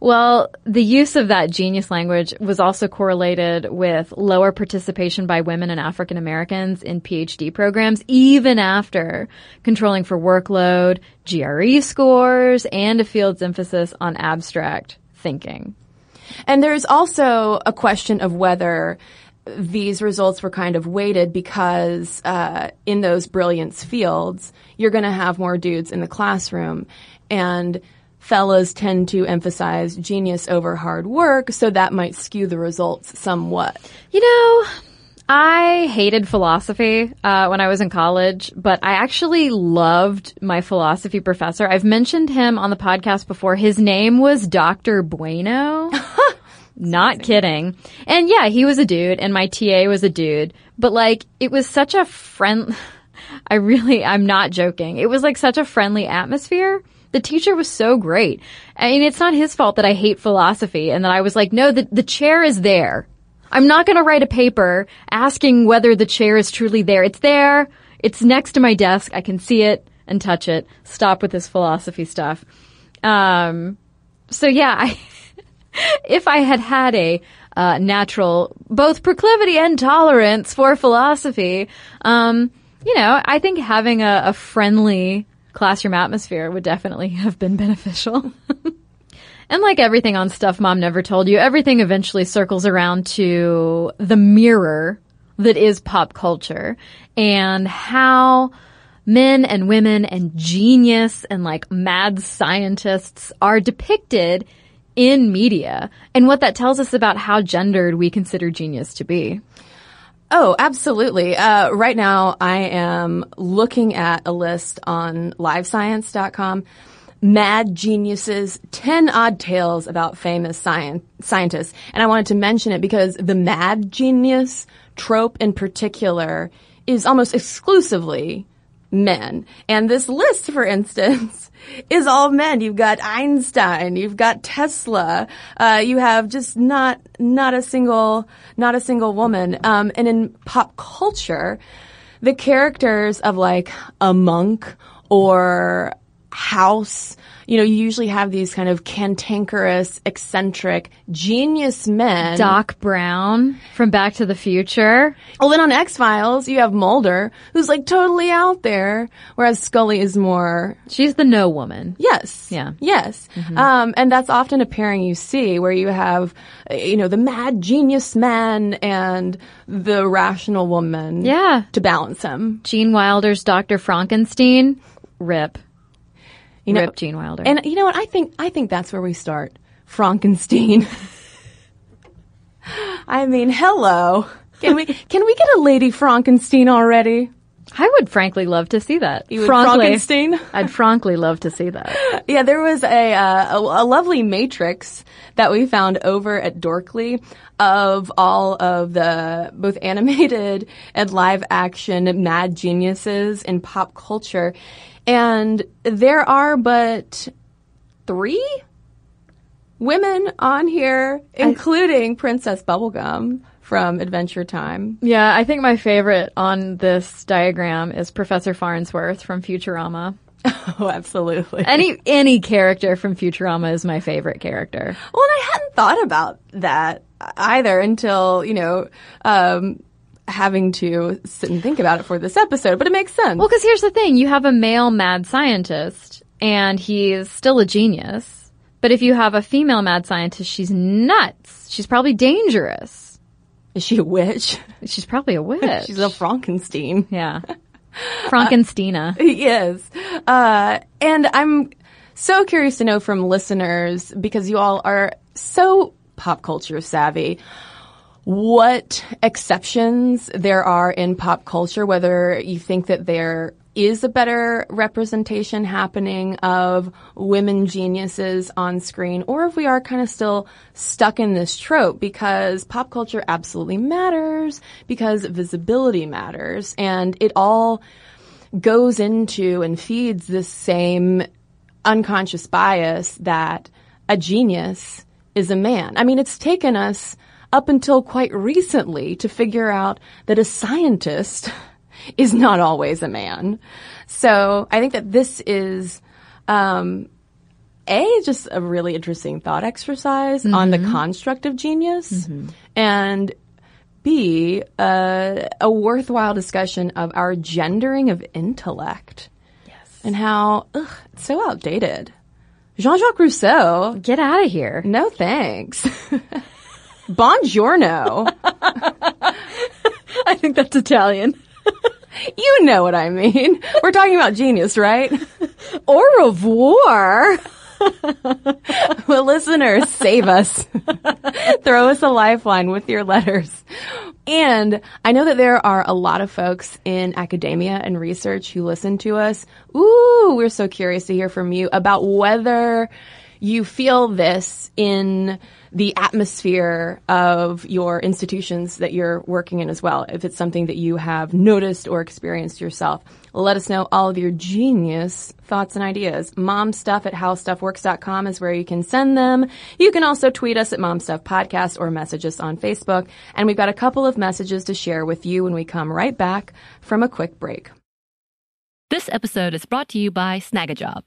Well, the use of that genius language was also correlated with lower participation by women and African Americans in PhD programs, even after controlling for workload, G R E scores, and a field's emphasis on abstract thinking. And there's also a question of whether these results were kind of weighted because uh, in those brilliance fields, you're going to have more dudes in the classroom. And fellas tend to emphasize genius over hard work, so that might skew the results somewhat. You know, I hated philosophy uh, when I was in college, but I actually loved my philosophy professor. I've mentioned him on the podcast before. His name was Doctor Bueno. Not kidding. And yeah, he was a dude, and my T A was a dude. But like, it was such a friend... I really... I'm not joking. It was like such a friendly atmosphere. The teacher was so great. I mean, it's not his fault that I hate philosophy and that I was like, no, the, the chair is there. I'm not going to write a paper asking whether the chair is truly there. It's there. It's next to my desk. I can see it and touch it. Stop with this philosophy stuff. Um, so yeah, I, if I had had a uh, natural both proclivity and tolerance for philosophy, um, you know, I think having a, a friendly classroom atmosphere would definitely have been beneficial. And like everything on Stuff Mom Never Told You, everything eventually circles around to the mirror that is pop culture and how men and women and genius and like mad scientists are depicted in media and what that tells us about how gendered we consider genius to be. Oh, absolutely. Uh, right now I am looking at a list on live science dot com. Mad Geniuses, ten Odd Tales About Famous science, Scientists. And I wanted to mention it because the mad genius trope in particular is almost exclusively men. And this list, for instance, is all men. You've got Einstein, you've got Tesla, uh, you have just not, not a single, not a single woman. Um, and in pop culture, the characters of like a monk or House, you know, you usually have these kind of cantankerous, eccentric, genius men. Doc Brown from Back to the Future. Well, then on X-Files, you have Mulder, who's like totally out there, whereas Scully is more... She's the no woman. Yes. Yeah. Yes. Mm-hmm. Um, and that's often a pairing you see where you have, you know, the mad genius man and the rational woman. Yeah. To balance him. Gene Wilder's Doctor Frankenstein. Rip. You know, Rip Gene Wilder. And you know what? I think I think that's where we start. Frankenstein. I mean, hello. Can we can we get a Lady Frankenstein already? I would frankly love to see that. You would frankly, Frankenstein? I'd frankly love to see that. Yeah, there was a, uh, a a lovely matrix that we found over at Dorkly of all of the both animated and live action mad geniuses in pop culture. And there are but three women on here, including I, Princess Bubblegum from Adventure Time. Yeah, I think my favorite on this diagram is Professor Farnsworth from Futurama. Oh, absolutely. Any any character from Futurama is my favorite character. Well, and I hadn't thought about that either until, you know, um having to sit and think about it for this episode, but it makes sense. Well, because here's the thing. You have a male mad scientist, and he's still a genius. But if you have a female mad scientist, she's nuts. She's probably dangerous. Is she a witch? She's probably a witch. She's a Frankenstein. Yeah. Frankensteina. Uh, yes. Uh, and I'm so curious to know from listeners, because you all are so pop culture savvy, what exceptions there are in pop culture, whether you think that there is a better representation happening of women geniuses on screen, or if we are kind of still stuck in this trope, because pop culture absolutely matters, because visibility matters, and it all goes into and feeds this same unconscious bias that a genius is a man. I mean, it's taken us up until quite recently to figure out that a scientist is not always a man. So I think that this is, um, A, just a really interesting thought exercise mm-hmm. on the construct of genius, mm-hmm. and B, uh, a worthwhile discussion of our gendering of intellect. Yes. And how, ugh, it's so outdated. Jean-Jacques Rousseau. Get out of here. No thanks. Buongiorno. That's Italian. You know what I mean. We're talking about genius, right? Au revoir. Well, listeners, save us. Throw us a lifeline with your letters. And I know that there are a lot of folks in academia and research who listen to us. Ooh, we're so curious to hear from you about whether you feel this in the atmosphere of your institutions that you're working in as well. If it's something that you have noticed or experienced yourself, let us know all of your genius thoughts and ideas. Momstuff at how stuff works dot com is where you can send them. You can also tweet us at Momstuff Podcast or message us on Facebook. And we've got a couple of messages to share with you when we come right back from a quick break. This episode is brought to you by Snagajob.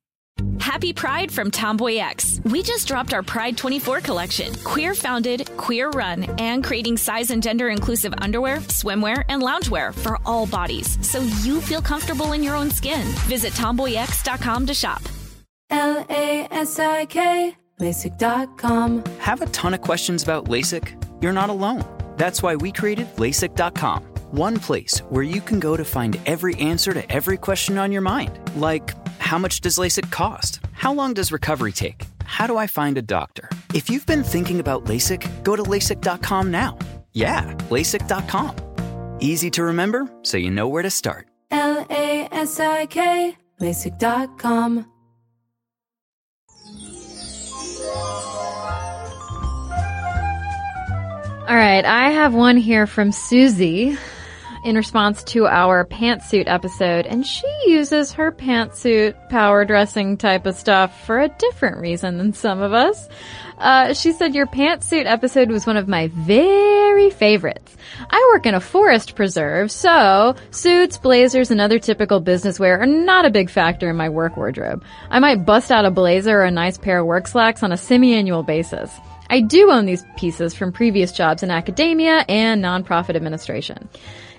Happy Pride from Tomboy X. We just dropped our Pride twenty-four collection. Queer founded, queer run, and creating size and gender inclusive underwear, swimwear, and loungewear for all bodies, so you feel comfortable in your own skin. Visit tomboy x dot com to shop. L A S I K, LASIK dot com. Have a ton of questions about LASIK? You're not alone. That's why we created LASIK dot com. One place where you can go to find every answer to every question on your mind. Like, how much does LASIK cost? How long does recovery take? How do I find a doctor? If you've been thinking about LASIK, go to LASIK dot com now. Yeah, LASIK dot com. Easy to remember, so you know where to start. L A S I K, LASIK dot com. All right, I have one here from Susie in response to our pantsuit episode, and she uses her pantsuit power dressing type of stuff for a different reason than some of us. Uh, she said, your pantsuit episode was one of my very favorites. I work in a forest preserve, so suits, blazers, and other typical business wear are not a big factor in my work wardrobe. I might bust out a blazer or a nice pair of work slacks on a semi-annual basis. I do own these pieces from previous jobs in academia and nonprofit administration.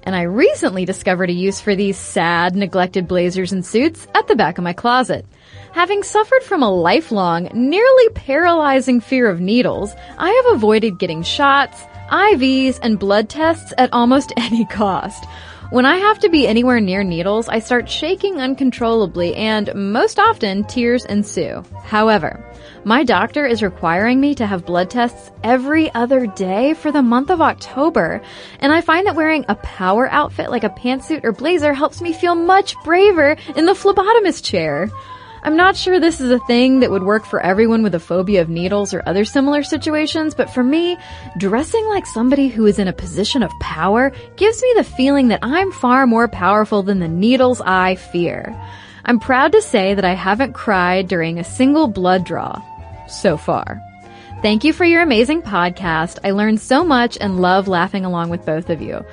And I recently discovered a use for these sad, neglected blazers and suits at the back of my closet. Having suffered from a lifelong, nearly paralyzing fear of needles, I have avoided getting shots, I Vs, and blood tests at almost any cost. When I have to be anywhere near needles, I start shaking uncontrollably and, most often, tears ensue. However, my doctor is requiring me to have blood tests every other day for the month of October, and I find that wearing a power outfit like a pantsuit or blazer helps me feel much braver in the phlebotomist chair. I'm not sure this is a thing that would work for everyone with a phobia of needles or other similar situations, but for me, dressing like somebody who is in a position of power gives me the feeling that I'm far more powerful than the needles I fear. I'm proud to say that I haven't cried during a single blood draw so far. Thank you for your amazing podcast. I learned so much and love laughing along with both of you.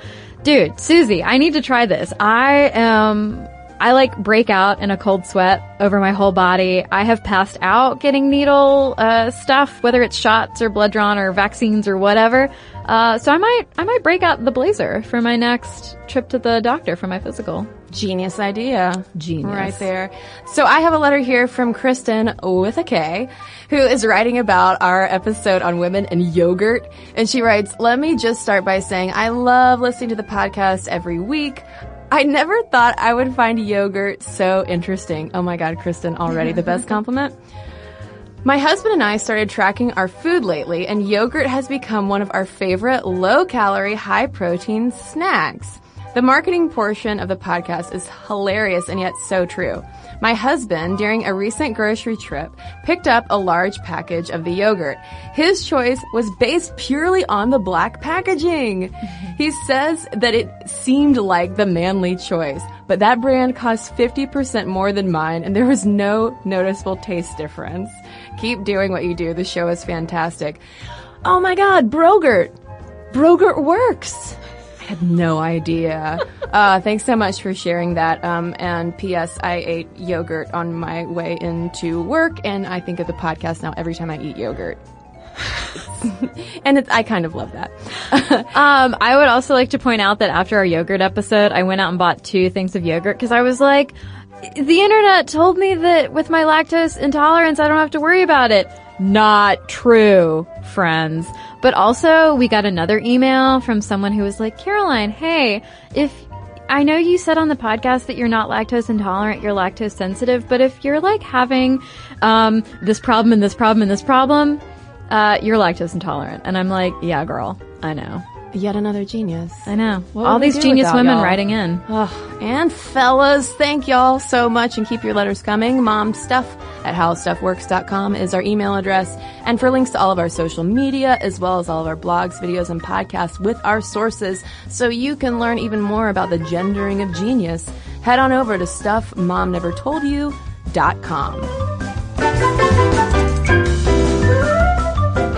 Dude, Susie, I need to try this. I am... I like break out in a cold sweat over my whole body. I have passed out getting needle uh stuff, whether it's shots or blood drawn or vaccines or whatever. Uh so I might I might break out the blazer for my next trip to the doctor for my physical. Genius idea. Genius. Right there. So I have a letter here from Kristen with a K, who is writing about our episode on women and yogurt. And she writes, let me just start by saying I love listening to the podcast every week. I never thought I would find yogurt so interesting. Oh my God, Kristen, already the best compliment. My husband and I started tracking our food lately, and yogurt has become one of our favorite low-calorie, high-protein snacks. The marketing portion of the podcast is hilarious and yet so true. My husband, during a recent grocery trip, picked up a large package of the yogurt. His choice was based purely on the black packaging. He says that it seemed like the manly choice, but that brand cost fifty percent more than mine, and there was no noticeable taste difference. Keep doing what you do. The show is fantastic. Oh my God, Brogurt. Brogurt works. I had no idea. Uh, thanks so much for sharing that. Um, and P S I ate yogurt on my way into work, and I think of the podcast now every time I eat yogurt. And it's, I kind of love that. um, I would also like to point out that after our yogurt episode, I went out and bought two things of yogurt because I was like, the internet told me that with my lactose intolerance, I don't have to worry about it. Not true, friends. But also, we got another email from someone who was like, Caroline, hey, if I know you said on the podcast that you're not lactose intolerant, you're lactose sensitive, but if you're like having um this problem and this problem and this problem, uh you're lactose intolerant. And I'm like, yeah, girl, I know. Yet another genius. I know. What All these genius women y'all? Writing in. Oh, and fellas, thank y'all so much, and keep your letters coming. Momstuff at how stuff works dot com is our email address. And for links to all of our social media, as well as all of our blogs, videos, and podcasts with our sources, so you can learn even more about the gendering of genius, head on over to stuff mom never told you dot com.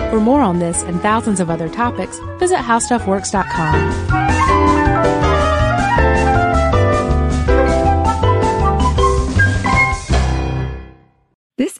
For more on this and thousands of other topics, visit how stuff works dot com. This